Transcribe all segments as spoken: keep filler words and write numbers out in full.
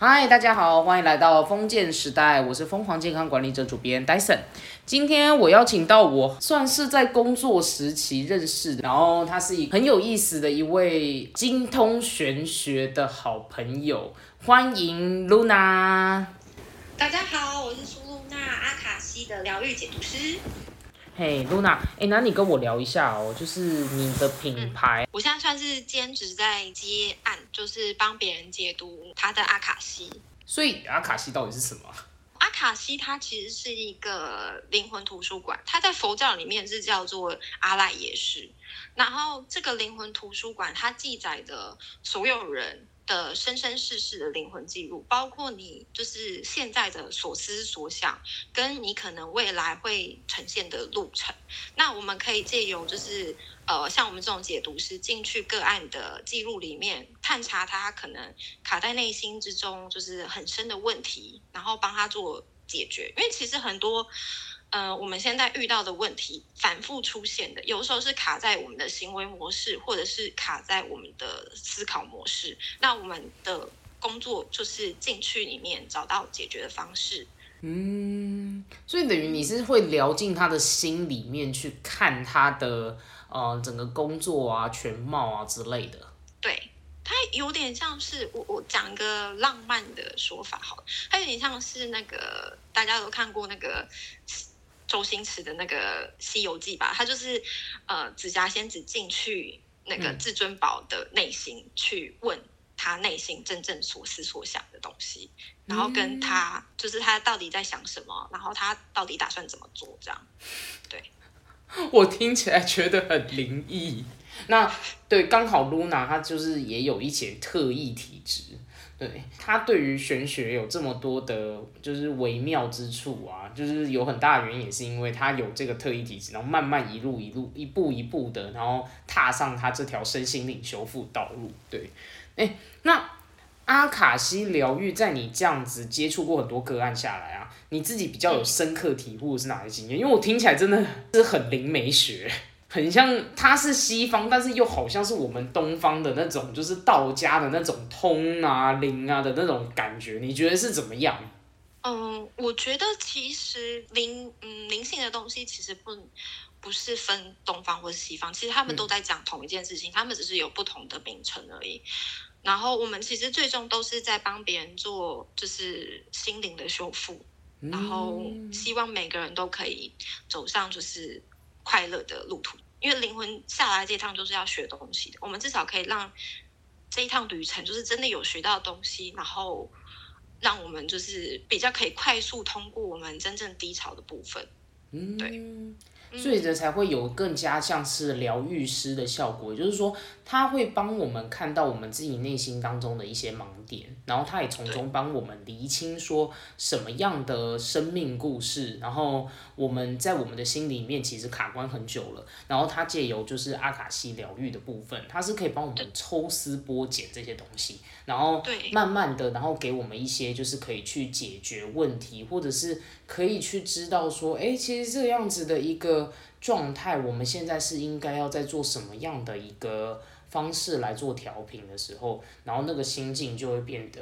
嗨，大家好，欢迎来到封建时代，我是疯狂健康管理者主编 Dyson。今天我邀请到我算是在工作时期认识的，然后他是很有意思的一位精通玄学的好朋友，欢迎 Luna。大家好，我是苏露娜，阿卡西的疗愈解读师。嘿、hey, ，Luna， 哎、欸，那你跟我聊一下哦，就是你的品牌。嗯、我现在算是兼职在接案，就是帮别人解读他的阿卡西。所以阿卡西到底是什么？阿卡西它其实是一个灵魂图书馆，它在佛教里面是叫做阿赖耶识。然后这个灵魂图书馆，它记载的所有人的生生世世的灵魂记录，包括你就是现在的所思所想，跟你可能未来会呈现的路程。那我们可以借由就是呃，像我们这种解读师进去个案的记录里面，探查他可能卡在内心之中就是很深的问题，然后帮他做解决。因为其实很多呃，我们现在遇到的问题反复出现的，有时候是卡在我们的行为模式，或者是卡在我们的思考模式。那我们的工作就是进去里面找到解决的方式。嗯，所以等于你是会聊进他的心里面去看他的呃整个工作啊、全貌啊之类的。对，它有点像是我我讲个浪漫的说法好了，它有点像是那个大家都看过那个周星驰的那个《西游记》吧，他就是呃，紫霞仙子进去那个至尊宝的内心、嗯、去问他内心真正所思所想的东西，然后跟他、嗯、就是他到底在想什么，然后他到底打算怎么做这样。对，我听起来觉得很灵异。那对，刚好 Luna 她就是也有一些特异体质。对，他对于玄学有这么多的就是微妙之处啊，就是有很大的原因也是因为他有这个特异体质，然后慢慢一路一路一步一步的，然后踏上他这条身心灵修复道路。对，哎，那阿卡西疗愈在你这样子接触过很多个案下来啊，你自己比较有深刻体悟是哪些经验？因为我听起来真的是很灵媒学。很像它是西方，但是又好像是我们东方的那种，就是道家的那种通啊、灵啊的那种感觉。你觉得是怎么样？嗯，我觉得其实灵，嗯，灵性的东西其实不不是分东方或是西方，其实他们都在讲同一件事情，嗯、他们只是有不同的名称而已。然后我们其实最终都是在帮别人做，就是心灵的修复，嗯、然后希望每个人都可以走上就是快乐的路途，因为灵魂下来这一趟就是要学东西的。我们至少可以让这一趟旅程就是真的有学到东西，然后让我们就是比较可以快速通过我们真正低潮的部分。嗯，对，所以这才会有更加像是疗愈师的效果，也就是说他会帮我们看到我们自己内心当中的一些盲点，然后他也从中帮我们厘清说什么样的生命故事，然后我们在我们的心里面其实卡关很久了，然后他借由就是阿卡西疗愈的部分，他是可以帮我们抽丝剥茧这些东西，然后慢慢的然后给我们一些就是可以去解决问题，或者是可以去知道说哎、欸，其实这样子的一个状态，我们现在是应该要在做什么样的一个方式来做调频的时候，然后那个心境就会变得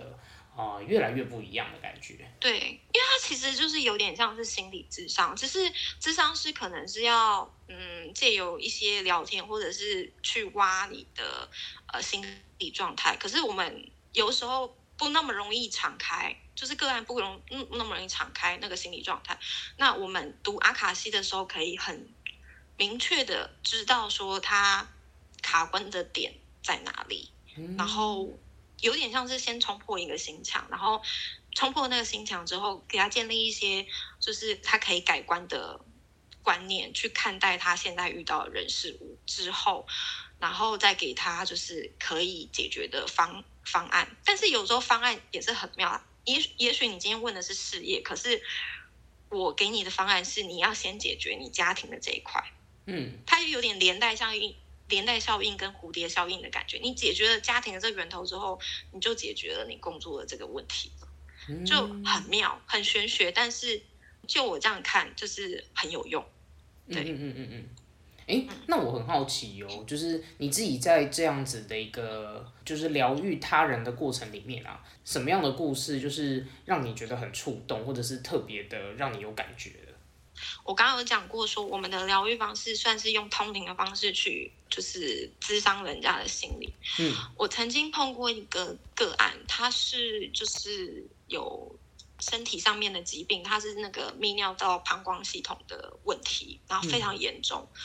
啊、呃、越来越不一样的感觉。对，因为它其实就是有点像是心理咨商，只是咨商是可能是要嗯借由一些聊天，或者是去挖你的呃心理状态。可是我们有时候不那么容易敞开，就是个案不容嗯那么容易敞开那个心理状态。那我们读阿卡西的时候，可以很明确的知道说他卡关的点在哪里，嗯、然后有点像是先冲破一个心墙，然后冲破那个心墙之后，给他建立一些就是他可以改观的观念，去看待他现在遇到的人事物之后，然后再给他就是可以解决的方方案。但是有时候方案也是很妙。也也许你今天问的是事业，可是我给你的方案是你要先解决你家庭的这一块。嗯，它就有点连带效应、连带效应跟蝴蝶效应的感觉。你解决了家庭的这个源头之后，你就解决了你工作的这个问题了，就很妙、很玄学。但是就我这样看，就是很有用。对，嗯嗯嗯嗯。哎，那我很好奇哦，就是你自己在这样子的一个就是疗愈他人的过程里面啊，什么样的故事就是让你觉得很触动，或者是特别的让你有感觉的？我刚刚有讲过说，我们的疗愈方式算是用通灵的方式去，就是咨商人家的心理。嗯，我曾经碰过一个个案，他是就是有身体上面的疾病，他是那个泌尿道膀胱系统的问题，然后非常严重。嗯、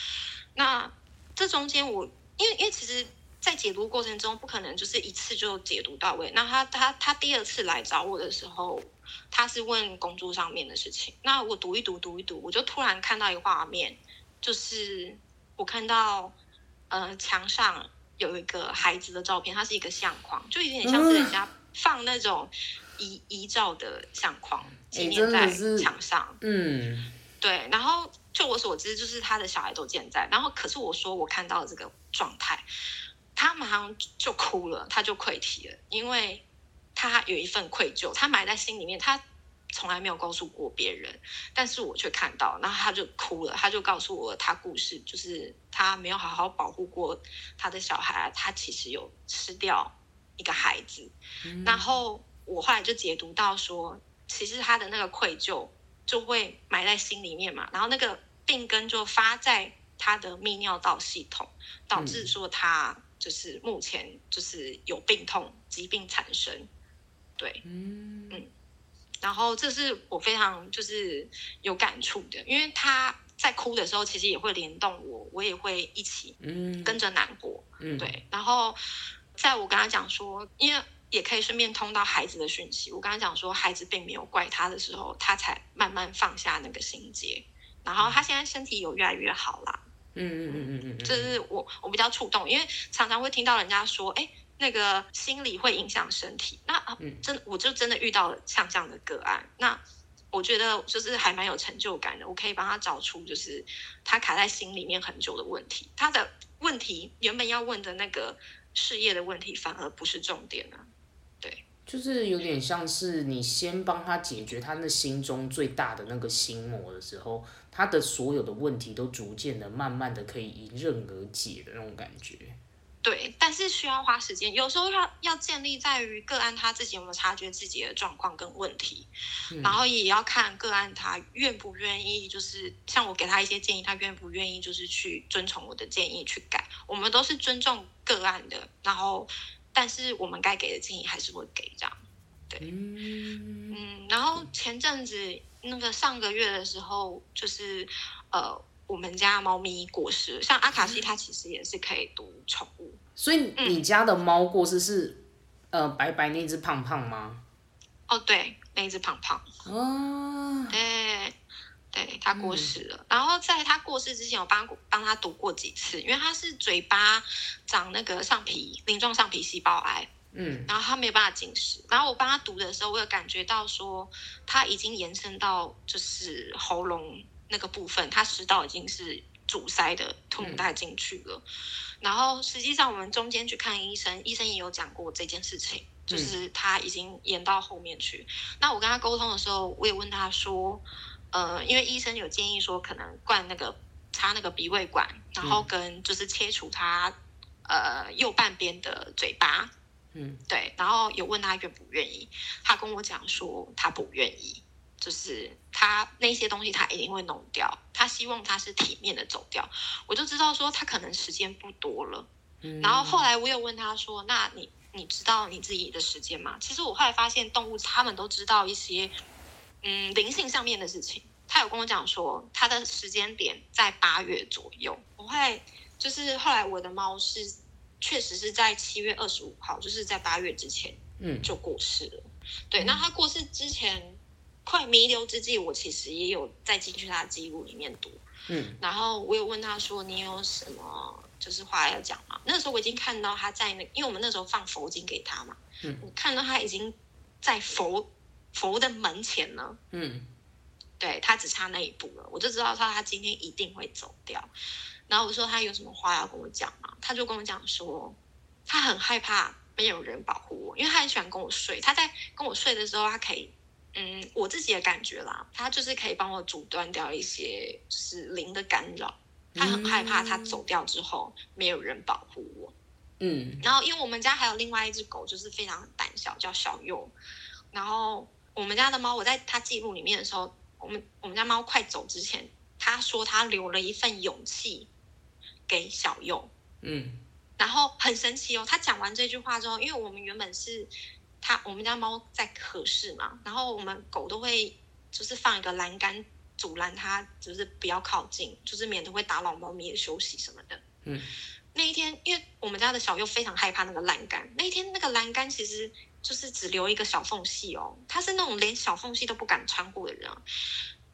那这中间我，因为因为其实，在解读过程中不可能就是一次就解读到位。那他他他第二次来找我的时候，他是问工作上面的事情。那我读一读读一读，我就突然看到一个画面，就是我看到呃墙上有一个孩子的照片，它是一个相框，就有点像是人家放那种遗遗照的相框，纪念在墙上。嗯，对。然后就我所知，就是他的小孩都健在。然后可是我说我看到这个状态，他马上就哭了，他就溃堤了，因为他有一份愧疚，他埋在心里面，他从来没有告诉过别人，但是我却看到，然后他就哭了，他就告诉我他故事，就是他没有好好保护过他的小孩，他其实有吃掉一个孩子。嗯、然后我后来就解读到说，其实他的那个愧疚就会埋在心里面嘛，然后那个病根就发在他的泌尿道系统，导致说他就是目前就是有病痛疾病产生。对，嗯嗯，然后这是我非常就是有感触的，因为他在哭的时候，其实也会联动我，我也会一起跟着难过。嗯，对。然后在我跟他讲说，因为也可以顺便通到孩子的讯息，我跟他讲说，孩子并没有怪他的时候，他才慢慢放下那个心结。然后他现在身体有越来越好啦。嗯嗯嗯嗯嗯，这是我我比较触动，因为常常会听到人家说，哎。那个心理会影响身体，那、啊、真我就真的遇到了像这样的个案，那我觉得就是还蛮有成就感的，我可以帮他找出就是他卡在心里面很久的问题，他的问题原本要问的那个事业的问题反而不是重点啊，对，就是有点像是你先帮他解决他那心中最大的那个心魔的时候，他的所有的问题都逐渐的、慢慢的可以迎刃而解的那种感觉。对，但是需要花时间，有时候要要建立在于个案他自己有没有察觉自己的状况跟问题，嗯、然后也要看个案他愿不愿意，就是像我给他一些建议，他愿不愿意就是去遵从我的建议去改，我们都是尊重个案的，然后但是我们该给的建议还是会给这样，对，嗯嗯，然后前阵子那个上个月的时候，就是呃。我们家猫咪过世，像阿卡西它其实也是可以读宠物，所以你家的猫过世是、嗯、呃白白那只胖胖吗？哦，对，那只胖胖，哦，对对，它过世了。嗯、然后在它过世之前，我帮帮它读过几次，因为它是嘴巴长那个上皮鳞状上皮细胞癌。嗯，然后他没有办法进食，然后我帮他读的时候，我有感觉到说他已经延伸到就是喉咙那个部分，他食道已经是阻塞的，吞不太进去了。嗯、然后实际上我们中间去看医生，医生也有讲过这件事情，就是他已经延到后面去。嗯、那我跟他沟通的时候，我也问他说，呃，因为医生有建议说可能灌那个插那个鼻胃管，然后跟就是切除他呃右半边的嘴巴。嗯，对，然后有问他愿不愿意，他跟我讲说他不愿意，就是他那些东西他一定会弄掉，他希望他是体面的走掉，我就知道说他可能时间不多了。嗯、然后后来我有问他说，那你你知道你自己的时间吗？其实我后来发现动物他们都知道一些嗯灵性上面的事情，他有跟我讲说他的时间点在八月左右，我后来就是后来我的猫是确实是在七月二十五号，就是在八月之前，嗯，就过世了。嗯、对，那他过世之前快弥留之际，我其实也有在进去他的记录里面读，嗯，然后我有问他说：“你有什么就是话要讲吗？”那时候我已经看到他在那，因为我们那时候放佛经给他嘛，嗯，我看到他已经在佛佛的门前了，嗯，对，他只差那一步了，我就知道他他今天一定会走掉。然后我说他有什么话要跟我讲吗？他就跟我讲说，他很害怕没有人保护我，因为他很喜欢跟我睡。他在跟我睡的时候，他可以，嗯，我自己的感觉啦，他就是可以帮我阻断掉一些就是灵的干扰。他很害怕他走掉之后没有人保护我。嗯，然后因为我们家还有另外一只狗，就是非常胆小，叫小佑。然后我们家的猫，我在它记录里面的时候，我们我们家猫快走之前，他说他留了一份勇气给小佑。嗯，然后很神奇哦，他讲完这句话之后，因为我们原本是他我们家猫在可视嘛，然后我们狗都会就是放一个栏杆阻拦它，就是不要靠近，就是免得会打扰猫咪的休息什么的。嗯，那一天因为我们家的小佑非常害怕那个栏杆，那一天那个栏杆其实就是只留一个小缝隙哦，他是那种连小缝隙都不敢穿过的人啊。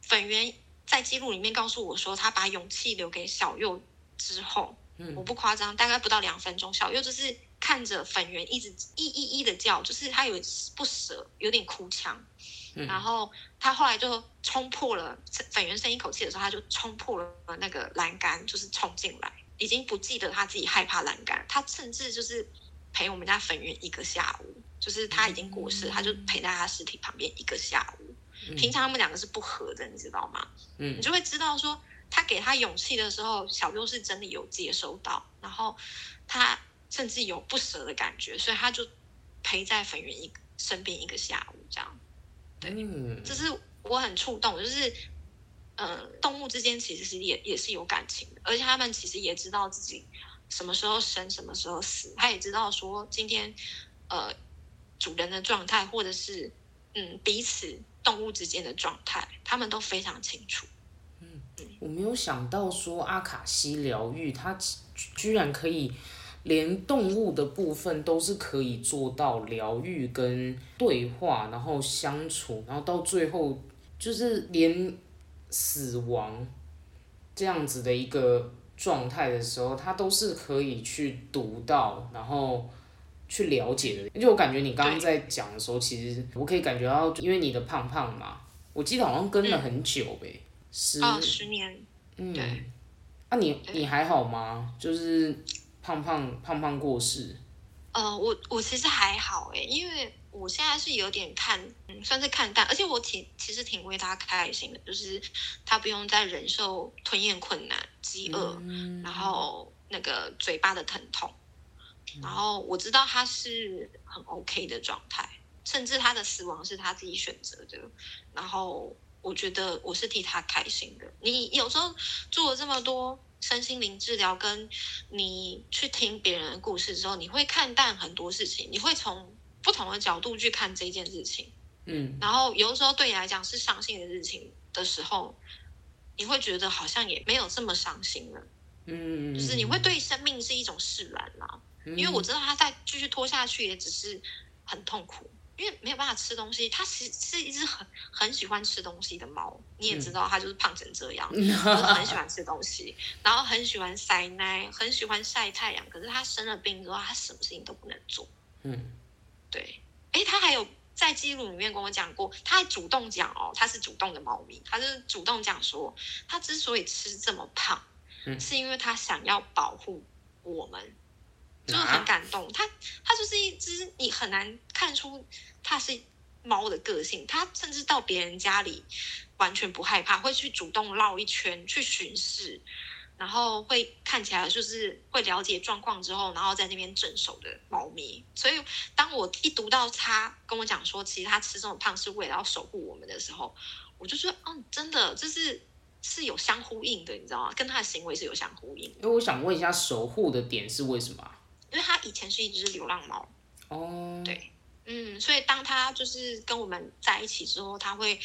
粉圆在记录里面告诉我说，他把勇气留给小佑之后，嗯，我不夸张，大概不到两分钟，小佑就是看着粉圆一直一一一的叫，就是他有不舍，有点哭腔。然后他后来就冲破了粉圆深一口气的时候，他就冲破了那个栏杆，就是冲进来，已经不记得他自己害怕栏杆。他甚至就是陪我们家粉圆一个下午，就是他已经过世，他就陪在他尸体旁边一个下午。平常他们两个是不合的，你知道吗？嗯，你就会知道说，他给他勇气的时候，小佑是真的有接收到，然后他甚至有不舍的感觉，所以他就陪在粉圆一身边一个下午这样。对，嗯，这是我很触动，就是，呃，动物之间其实也也是有感情的，而且他们其实也知道自己什么时候生，什么时候死，他也知道说今天，呃，主人的状态，或者是嗯彼此动物之间的状态，他们都非常清楚。嗯，我没有想到说阿卡西疗愈，它居然可以连动物的部分都是可以做到疗愈跟对话，然后相处，然后到最后就是连死亡这样子的一个状态的时候，它都是可以去读到，然后去了解的。因为我感觉你刚刚在讲的时候，其实我可以感觉到，因为你的胖胖嘛，我记得好像跟了很久呗，嗯，十哦十年，嗯，对。啊你，你你还好吗？就是胖胖胖胖过世。呃，我我其实还好哎，欸，因为我现在是有点看，嗯，算是看淡，而且我挺其实挺为他开心的，就是他不用再忍受吞咽困难、饥饿，嗯，然后那个嘴巴的疼痛。然后我知道他是很 OK 的状态，甚至他的死亡是他自己选择的。然后我觉得我是替他开心的。你有时候做了这么多身心灵治疗，跟你去听别人的故事之后，你会看淡很多事情，你会从不同的角度去看这件事情。嗯，然后有时候对你来讲是伤心的事情的时候，你会觉得好像也没有这么伤心了。嗯，就是你会对生命是一种释然啦。因为我知道他再继续拖下去也只是很痛苦，因为没有办法吃东西。他是是一只很很喜欢吃东西的猫，你也知道他就是胖成这样，嗯，就是很喜欢吃东西，然后很喜欢塞奶，很喜欢晒太阳。可是他生了病之后，他什么事情都不能做。嗯，对。哎，他还有在记录里面跟我讲过，他还主动讲哦，他是主动的猫咪，他就是主动讲说，他之所以吃这么胖，嗯，是因为他想要保护我们。就是很感动，它它就是一只你很难看出它是猫的个性，它甚至到别人家里完全不害怕，会去主动绕一圈去巡视，然后会看起来就是会了解状况之后，然后在那边镇守的猫咪。所以当我一读到它跟我讲说，其实它吃这么胖是为了要守护我们的时候，我就觉得，嗯，真的就是。是有相呼应的，你知道吗？跟它的行为是有相呼应的。因为我想问一下，守护的点是为什么？因为它以前是一只流浪猫。哦，对，嗯，所以当它就是跟我们在一起之后，它会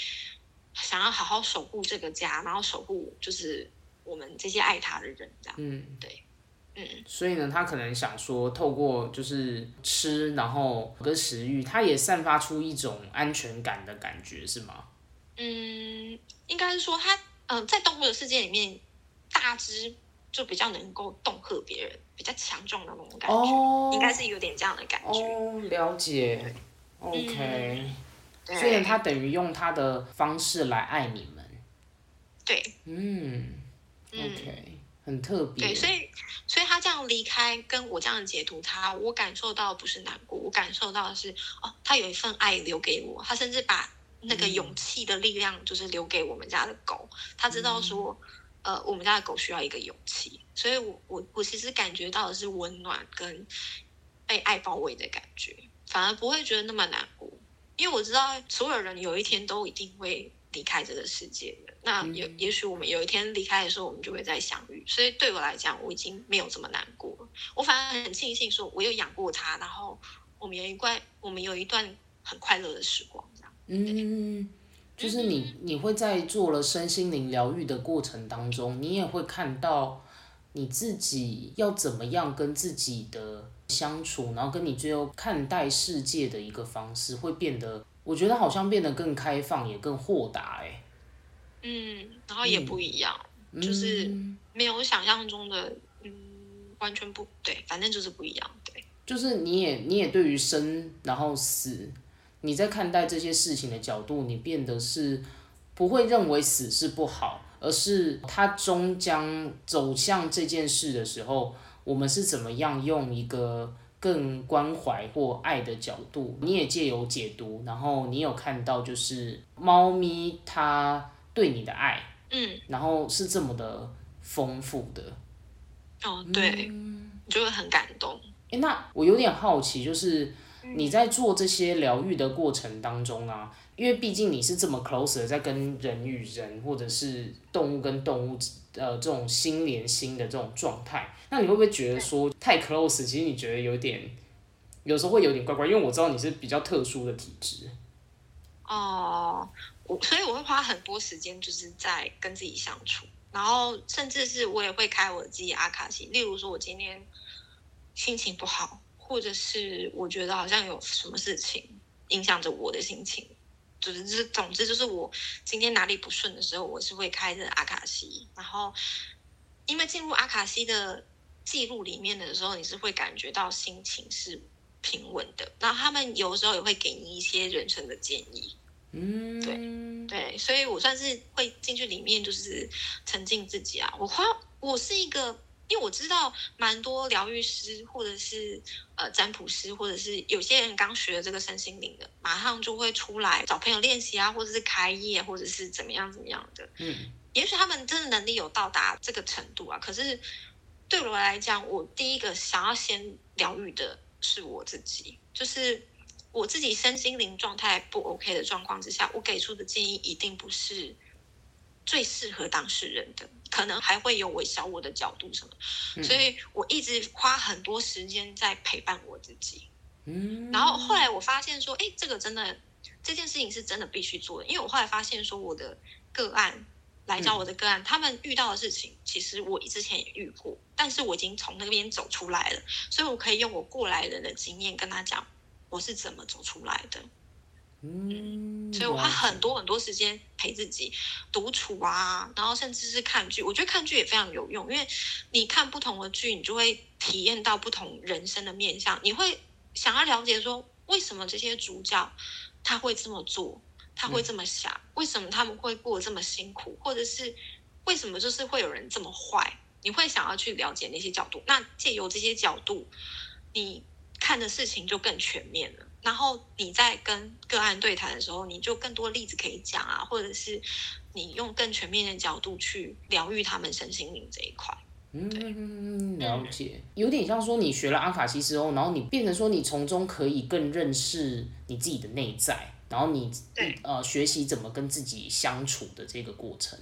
想要好好守护这个家，然后守护就是我们这些爱它的人，这样。嗯，对，嗯。所以呢，它可能想说，透过就是吃，然后跟食欲，它也散发出一种安全感的感觉，是吗？嗯，应该是说它。嗯，在动物的世界里面，大只就比较能够恫吓别人，比较强壮的那种感觉，哦，应该是有点这样的感觉。哦，了解。OK，嗯，所以他等于用他的方式来爱你们。对。嗯。OK，嗯，很特别。对，所以所以他这样离开，跟我这样解读他，我感受到不是难过，我感受到的是哦，他有一份爱留给我，他甚至把。那个勇气的力量就是留给我们家的狗，他知道说，嗯，呃，我们家的狗需要一个勇气，所以我我我其实感觉到的是温暖跟被爱包围的感觉，反而不会觉得那么难过，因为我知道所有人有一天都一定会离开这个世界的，那也也许我们有一天离开的时候，我们就会再相遇。所以对我来讲，我已经没有这么难过了，我反而很庆幸说我有养过它，然后我们有一段我们有一段很快乐的时光这样。嗯，就是你你会在做了身心灵疗愈的过程当中，你也会看到你自己要怎么样跟自己的相处，然后跟你最后看待世界的一个方式会变得，我觉得好像变得更开放，也更豁达。哎、欸，嗯，然后也不一样，嗯、就是没有想象中的，嗯，完全不对，反正就是不一样，对。就是你也你也对于生然后死，你在看待这些事情的角度，你变得是不会认为死是不好，而是它终将走向这件事的时候，我们是怎么样用一个更关怀或爱的角度，你也藉由解读，然后你有看到就是猫咪它对你的爱，嗯，然后是这么的丰富的。哦，对，嗯、就会很感动。哎，那我有点好奇，就是你在做这些疗愈的过程当中啊，因为毕竟你是这么 close 的，在跟人与人，或者是动物跟动物。呃，这种心连心的这种状态，那你会不会觉得说太 close？ 其实你觉得有点，有时候会有点怪怪，因为我知道你是比较特殊的体质。哦，我所以我会花很多时间就是在跟自己相处，然后甚至是我也会开我自己的阿卡西，例如说我今天心情不好，或者是我觉得好像有什么事情影响着我的心情，就是总之就是我今天哪里不顺的时候，我是会开着阿卡西，然后因为进入阿卡西的记录里面的时候，你是会感觉到心情是平稳的，然后他们有时候也会给你一些人生的建议。嗯，对对，所以我算是会进去里面就是沉浸自己啊。我花我是一个，因为我知道蛮多疗愈师或者是呃占卜师，或者是有些人刚学了这个身心灵的，马上就会出来找朋友练习啊，或者是开业，或者是怎么样怎么样的。嗯，也许他们真的能力有到达这个程度啊。可是对我来讲，我第一个想要先疗愈的是我自己，就是我自己身心灵状态不 OK 的状况之下，我给出的建议一定不是最适合当事人的，可能还会有我小我的角度什么、嗯、所以我一直花很多时间在陪伴我自己。嗯，然后后来我发现说，哎，这个真的这件事情是真的必须做的，因为我后来发现说我的个案来找我的个案、嗯、他们遇到的事情其实我之前也遇过，但是我已经从那边走出来了，所以我可以用我过来人的经验跟他讲我是怎么走出来的。嗯，所以我花很多很多时间陪自己独处啊，然后甚至是看剧。我觉得看剧也非常有用，因为你看不同的剧，你就会体验到不同人生的面向，你会想要了解说为什么这些主角他会这么做，他会这么想、嗯、为什么他们会过得这么辛苦，或者是为什么就是会有人这么坏，你会想要去了解那些角度。那借由这些角度，你看的事情就更全面了，然后你在跟个案对谈的时候，你就更多例子可以讲啊，或者是你用更全面的角度去疗愈他们身心灵这一块。嗯，了解。有点像说你学了阿卡西之后，然后你变成说你从中可以更认识你自己的内在，然后你呃学习怎么跟自己相处的这个过程。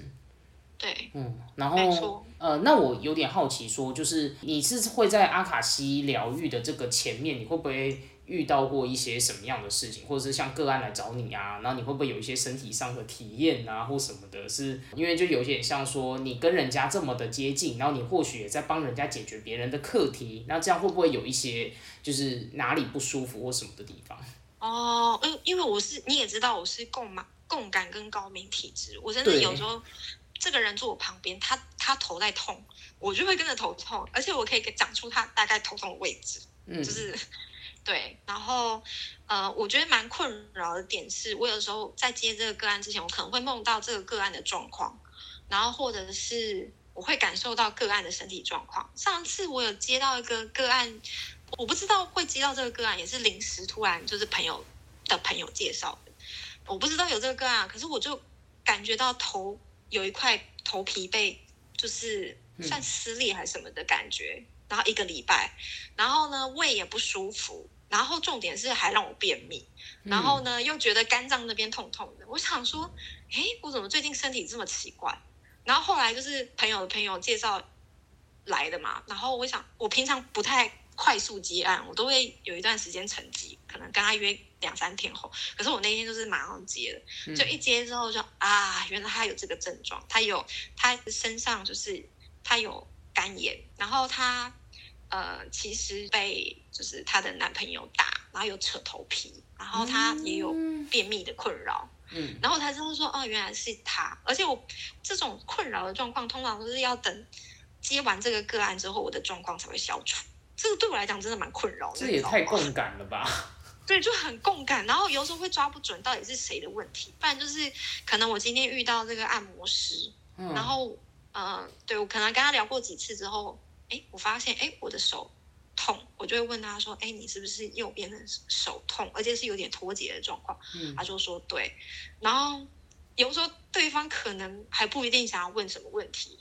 对，嗯，然后呃，那我有点好奇说，就是你是会在阿卡西疗愈的这个前面，你会不会遇到过一些什么样的事情，或者是像个案来找你啊，然后你会不会有一些身体上的体验啊，或什么的是？是因为就有点像说你跟人家这么的接近，然后你或许也在帮人家解决别人的课题，那这样会不会有一些就是哪里不舒服或什么的地方？哦，因因为我是你也知道我是共嘛共感跟高敏体质，我真的有时候这个人坐我旁边，他他头在痛，我就会跟着头痛，而且我可以讲出他大概头痛的位置，嗯，就是。对，然后呃，我觉得蛮困扰的点是，我有时候在接这个个案之前，我可能会梦到这个个案的状况，然后或者是我会感受到个案的身体状况。上次我有接到一个个案，我不知道会接到这个个案，也是临时突然就是朋友的朋友介绍的，我不知道有这个个案，可是我就感觉到头有一块头皮被就是算撕裂还是什么的感觉、嗯、然后一个礼拜，然后呢胃也不舒服，然后重点是还让我便秘，然后呢又觉得肝脏那边痛痛的，我想说诶我怎么最近身体这么奇怪，然后后来就是朋友的朋友介绍来的嘛，然后我想我平常不太快速接案，我都会有一段时间沉寂，可能跟他约两三天后，可是我那天就是马上接了，就一接之后就啊原来他有这个症状，他有他身上就是他有肝炎，然后他呃其实被就是他的男朋友打，然后有扯头皮，然后他也有便秘的困扰，嗯，然后才知道说哦原来是他，而且我这种困扰的状况通常都是要等接完这个个案之后我的状况才会消除，这个对我来讲真的蛮困扰的，这也太共感了吧，对，就很共感，然后有时候会抓不准到底是谁的问题，不然就是可能我今天遇到这个按摩师、嗯、然后呃，对我可能跟他聊过几次之后，哎，我发现哎我的手痛，我就会问他说哎你是不是右边的手痛，而且是有点脱节的状况、嗯、他就说对，然后有时候对方可能还不一定想要问什么问题，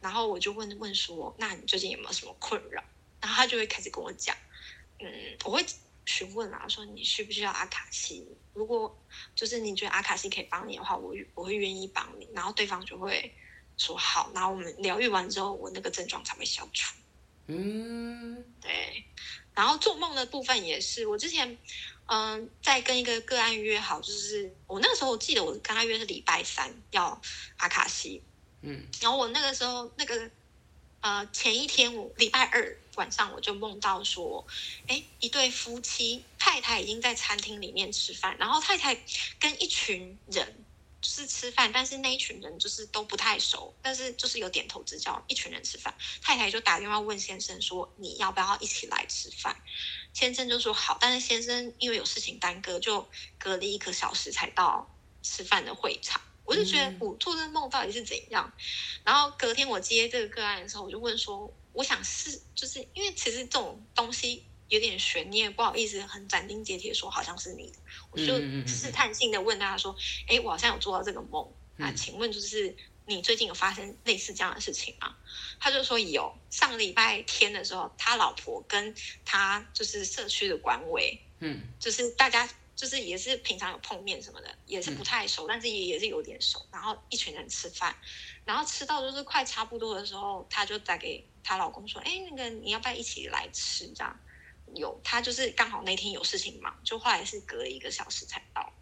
然后我就问问说那你最近有没有什么困扰，然后他就会开始跟我讲，嗯，我会询问啊说你需不需要阿卡西，如果就是你觉得阿卡西可以帮你的话我我会愿意帮你，然后对方就会说好，然后我们疗愈完之后我那个症状才会消除，嗯，对。然后做梦的部分也是，我之前嗯、呃，在跟一个个案约好，就是我那个时候我记得我跟他约是礼拜三要阿卡西，嗯，然后我那个时候那个呃前一天我礼拜二晚上我就梦到说，哎，一对夫妻，太太已经在餐厅里面吃饭，然后太太跟一群人就是吃饭，但是那一群人就是都不太熟，但是就是有点头之交，一群人吃饭，太太就打电话问先生说你要不要一起来吃饭，先生就说好，但是先生因为有事情耽搁，就隔了一个小时才到吃饭的会场，我就觉得我做这梦到底是怎样、嗯、然后隔天我接这个个案的时候我就问说我想是就是因为其实这种东西有点悬念，不好意思很斩钉截铁说好像是你的，我就试探性的问他说哎、嗯嗯嗯，我好像有做到这个梦、嗯、啊，请问就是你最近有发生类似这样的事情吗，他就说有，上礼拜天的时候他老婆跟他就是社区的管委，嗯，就是大家就是也是平常有碰面什么的，也是不太熟、嗯、但是也也是有点熟，然后一群人吃饭，然后吃到就是快差不多的时候他就打给他老公说哎，那个你要不要一起来吃这样，有，他就是刚好那天有事情忙，就后来是隔了一个小时才到。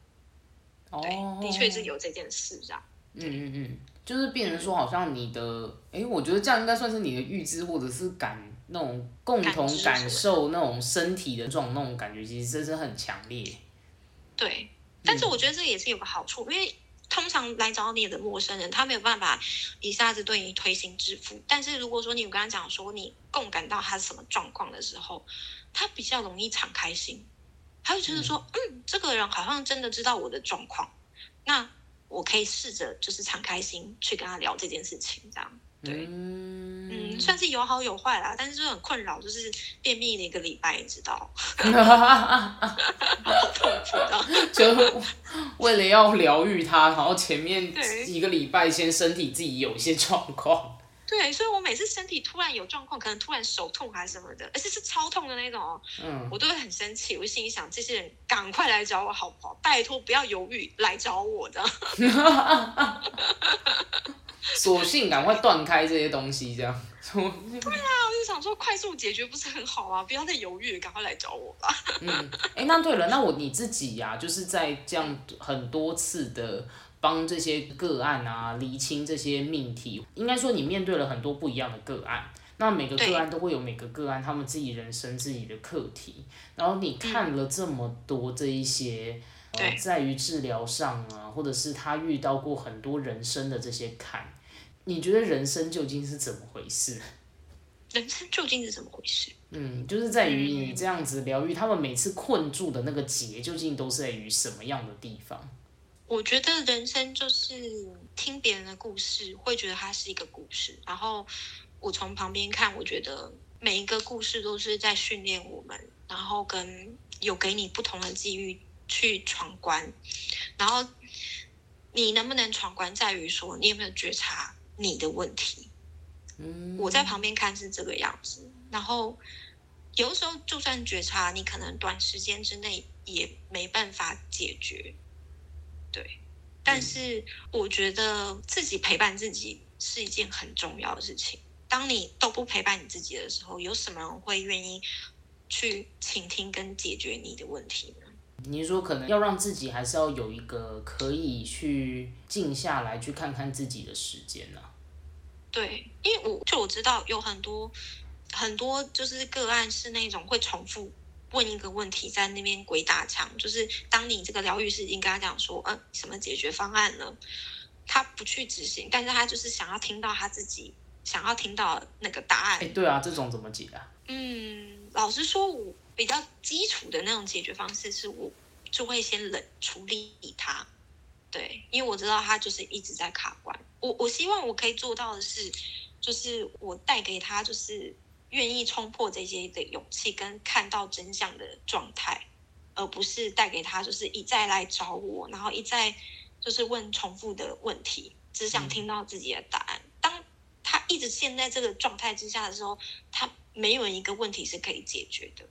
对， oh. 的确是有这件事这样。嗯嗯嗯，就是变成说好像你的，哎，我觉得这样应该算是你的预知或者是感那种共同感受那种身体的这种那种感觉，其实这是很强烈。对，但是我觉得这也是有个好处，嗯、因为。通常来找你的陌生人他没有办法一下子对你推心置腹，但是如果说你有跟他讲说你共感到他什么状况的时候，他比较容易敞开心，他就觉得说 嗯, 嗯，这个人好像真的知道我的状况，那我可以试着就是敞开心去跟他聊这件事情这样，对， 嗯, 嗯，算是有好有坏啦，但是就很困扰，就是便秘的一个礼拜，你知道，就为了要疗愈它，然后前面一个礼拜先身体自己有一些状况。对，所以我每次身体突然有状况，可能突然手痛还是什么的，而且是超痛的那种哦，嗯，我都会很生气，我心里想这些人赶快来找我好不好？拜托不要犹豫，来找我的。索性赶快断开这些东西，这样。对啊，我就想说快速解决不是很好啊，不要再犹豫，赶快来找我吧。嗯，哎，那对了，那我你自己呀、啊，就是在这样很多次的帮这些个案啊厘清这些命题，应该说你面对了很多不一样的个案，那每个个案都会有每个个案他们自己人生自己的课题，然后你看了这么多这一些。呃、在于治疗上啊，或者是他遇到过很多人生的这些坎，你觉得人生究竟是怎么回事？人生究竟是怎么回事？嗯，就是在于你这样子疗愈，他们每次困住的那个结，究竟都是在于什么样的地方？我觉得人生就是听别人的故事，会觉得它是一个故事，然后我从旁边看，我觉得每一个故事都是在训练我们，然后跟有给你不同的机遇。去闯关，然后你能不能闯关在于说你有没有觉察你的问题，嗯，我在旁边看是这个样子。然后有的时候就算觉察，你可能短时间之内也没办法解决，对。但是我觉得自己陪伴自己是一件很重要的事情。当你都不陪伴你自己的时候，有什么人会愿意去倾听跟解决你的问题呢？你说可能要让自己还是要有一个可以去静下来去看看自己的时间啊。对，因为我就我知道有很多很多就是个案是那种会重复问一个问题在那边鬼打墙，就是当你这个疗愈师已经跟他讲说嗯、呃，什么解决方案呢，他不去执行，但是他就是想要听到他自己想要听到那个答案。哎，对啊，这种怎么解啊？嗯，老实说我比较基础的那种解决方式是我就会先冷处理他，对，因为我知道他就是一直在卡关。我我希望我可以做到的是，就是我带给他就是愿意冲破这些的勇气跟看到真相的状态，而不是带给他就是一再来找我，然后一再就是问重复的问题，只想听到自己的答案。当他一直陷在这个状态之下的时候，他没有一个问题是可以解决的。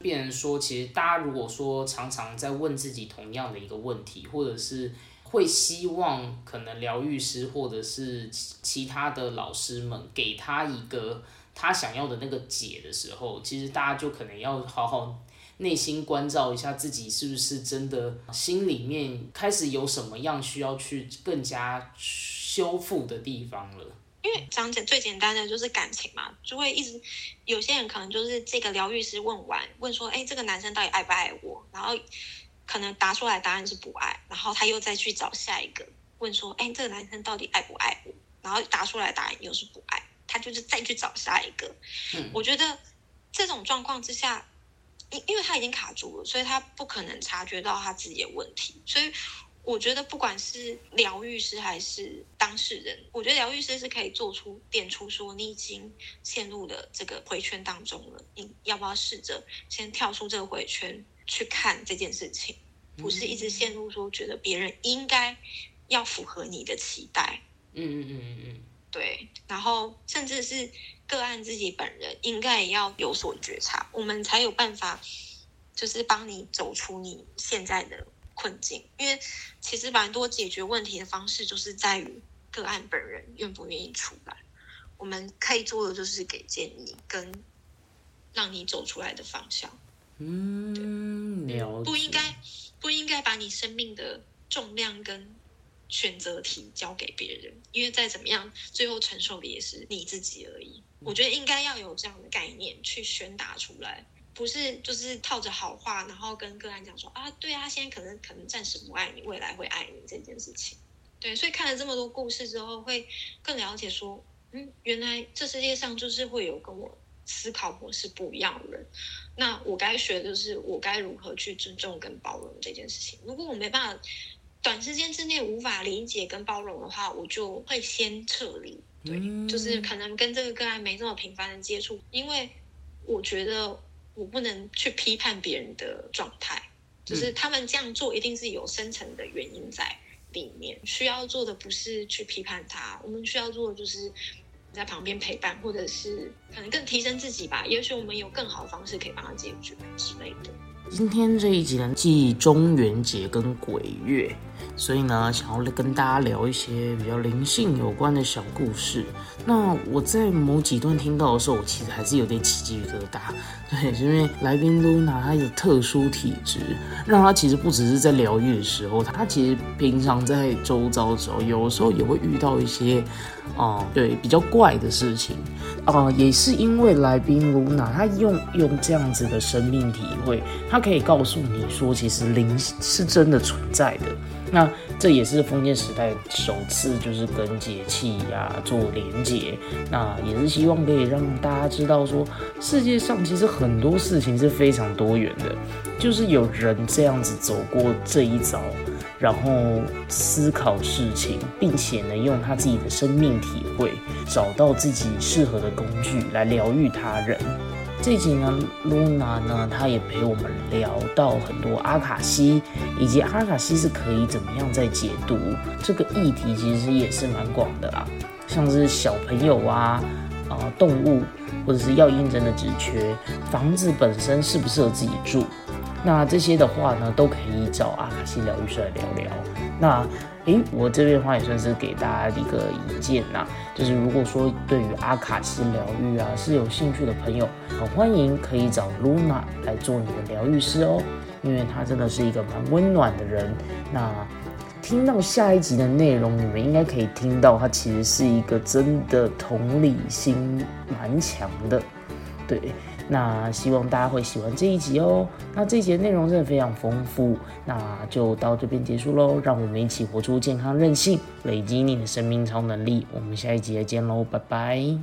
变成说，其实大家如果说常常在问自己同样的一个问题，或者是会希望可能疗愈师或者是其他的老师们给他一个他想要的那个解的时候，其实大家就可能要好好内心关照一下自己，是不是真的心里面开始有什么样需要去更加修复的地方了。因为讲简最简单的就是感情嘛，就会一直有些人可能就是这个疗愈师问完问说，哎，这个男生到底爱不爱我？然后可能答出来答案是不爱，然后他又再去找下一个问说，哎，这个男生到底爱不爱我？然后答出来答案又是不爱，他就是再去找下一个。嗯，我觉得这种状况之下，因为他已经卡住了，所以他不可能察觉到他自己的问题，所以。我觉得不管是疗愈师还是当事人，我觉得疗愈师是可以做出点出说你已经陷入了这个回圈当中了，你要不要试着先跳出这个回圈去看这件事情，不是一直陷入说觉得别人应该要符合你的期待。嗯嗯嗯嗯，对。然后甚至是个案自己本人应该也要有所觉察，我们才有办法就是帮你走出你现在的困境，因为其实蛮多解决问题的方式就是在于个案本人愿不愿意出来。我们可以做的就是给建议跟让你走出来的方向。嗯，了解。不应该不应该把你生命的重量跟选择题交给别人，因为再怎么样，最后承受的也是你自己而已。我觉得应该要有这样的概念去宣达出来。不是就是套着好话，然后跟个案讲说啊，对啊，现在可能可能暂时不爱你，未来会爱你这件事情。对，所以看了这么多故事之后，会更了解说，嗯，原来这世界上就是会有跟我思考模式不一样的人。那我该学的是我该如何去尊重跟包容这件事情。如果我没办法短时间之内无法理解跟包容的话，我就会先撤离。对，嗯，就是可能跟这个个案没这么频繁的接触，因为我觉得。我不能去批判别人的状态，就是他们这样做一定是有深层的原因在里面，需要做的不是去批判他，我们需要做的就是在旁边陪伴，或者是可能更提升自己吧，也许我们有更好的方式可以帮他解决之类的。今天这一集呢，继中元节跟鬼月，所以呢，想要跟大家聊一些比较灵性有关的小故事。那我在某几段听到的时候，我其实还是有点起鸡皮疙瘩。对，因为来宾 Luna 她有特殊体质，让她其实不只是在疗愈的时候，她其实平常在周遭的时候，有时候也会遇到一些，哦、呃，对，比较怪的事情。啊、呃，也是因为来宾 Luna 她用用这样子的生命体会，她可以告诉你说，其实灵是真的存在的。那这也是封建时代首次就是跟节气呀、啊、做连结，那也是希望可以让大家知道说，世界上其实很多事情是非常多元的，就是有人这样子走过这一遭，然后思考事情，并且呢用他自己的生命体会，找到自己适合的工具来疗愈他人。这集呢 Luna 呢，她也陪我们聊到很多阿卡西，以及阿卡西是可以怎么样在解读这个议题，其实也是蛮广的啦，像是小朋友啊，呃动物或者是药应症的职缺，房子本身适不适合自己住，那这些的话呢，都可以找阿卡西疗愈师来聊聊。那诶，我这边的话也算是给大家一个意见呐、啊，就是如果说对于阿卡西疗愈啊是有兴趣的朋友，很欢迎可以找 Luna 来做你的疗愈师哦，因为她真的是一个蛮温暖的人。那听到下一集的内容，你们应该可以听到，他其实是一个真的同理心蛮强的，对。那希望大家会喜欢这一集哦。那这一集的内容真的非常丰富，那就到这边结束咯。让我们一起活出健康韧性，累积你的生命超能力。我们下一集再见咯，拜拜。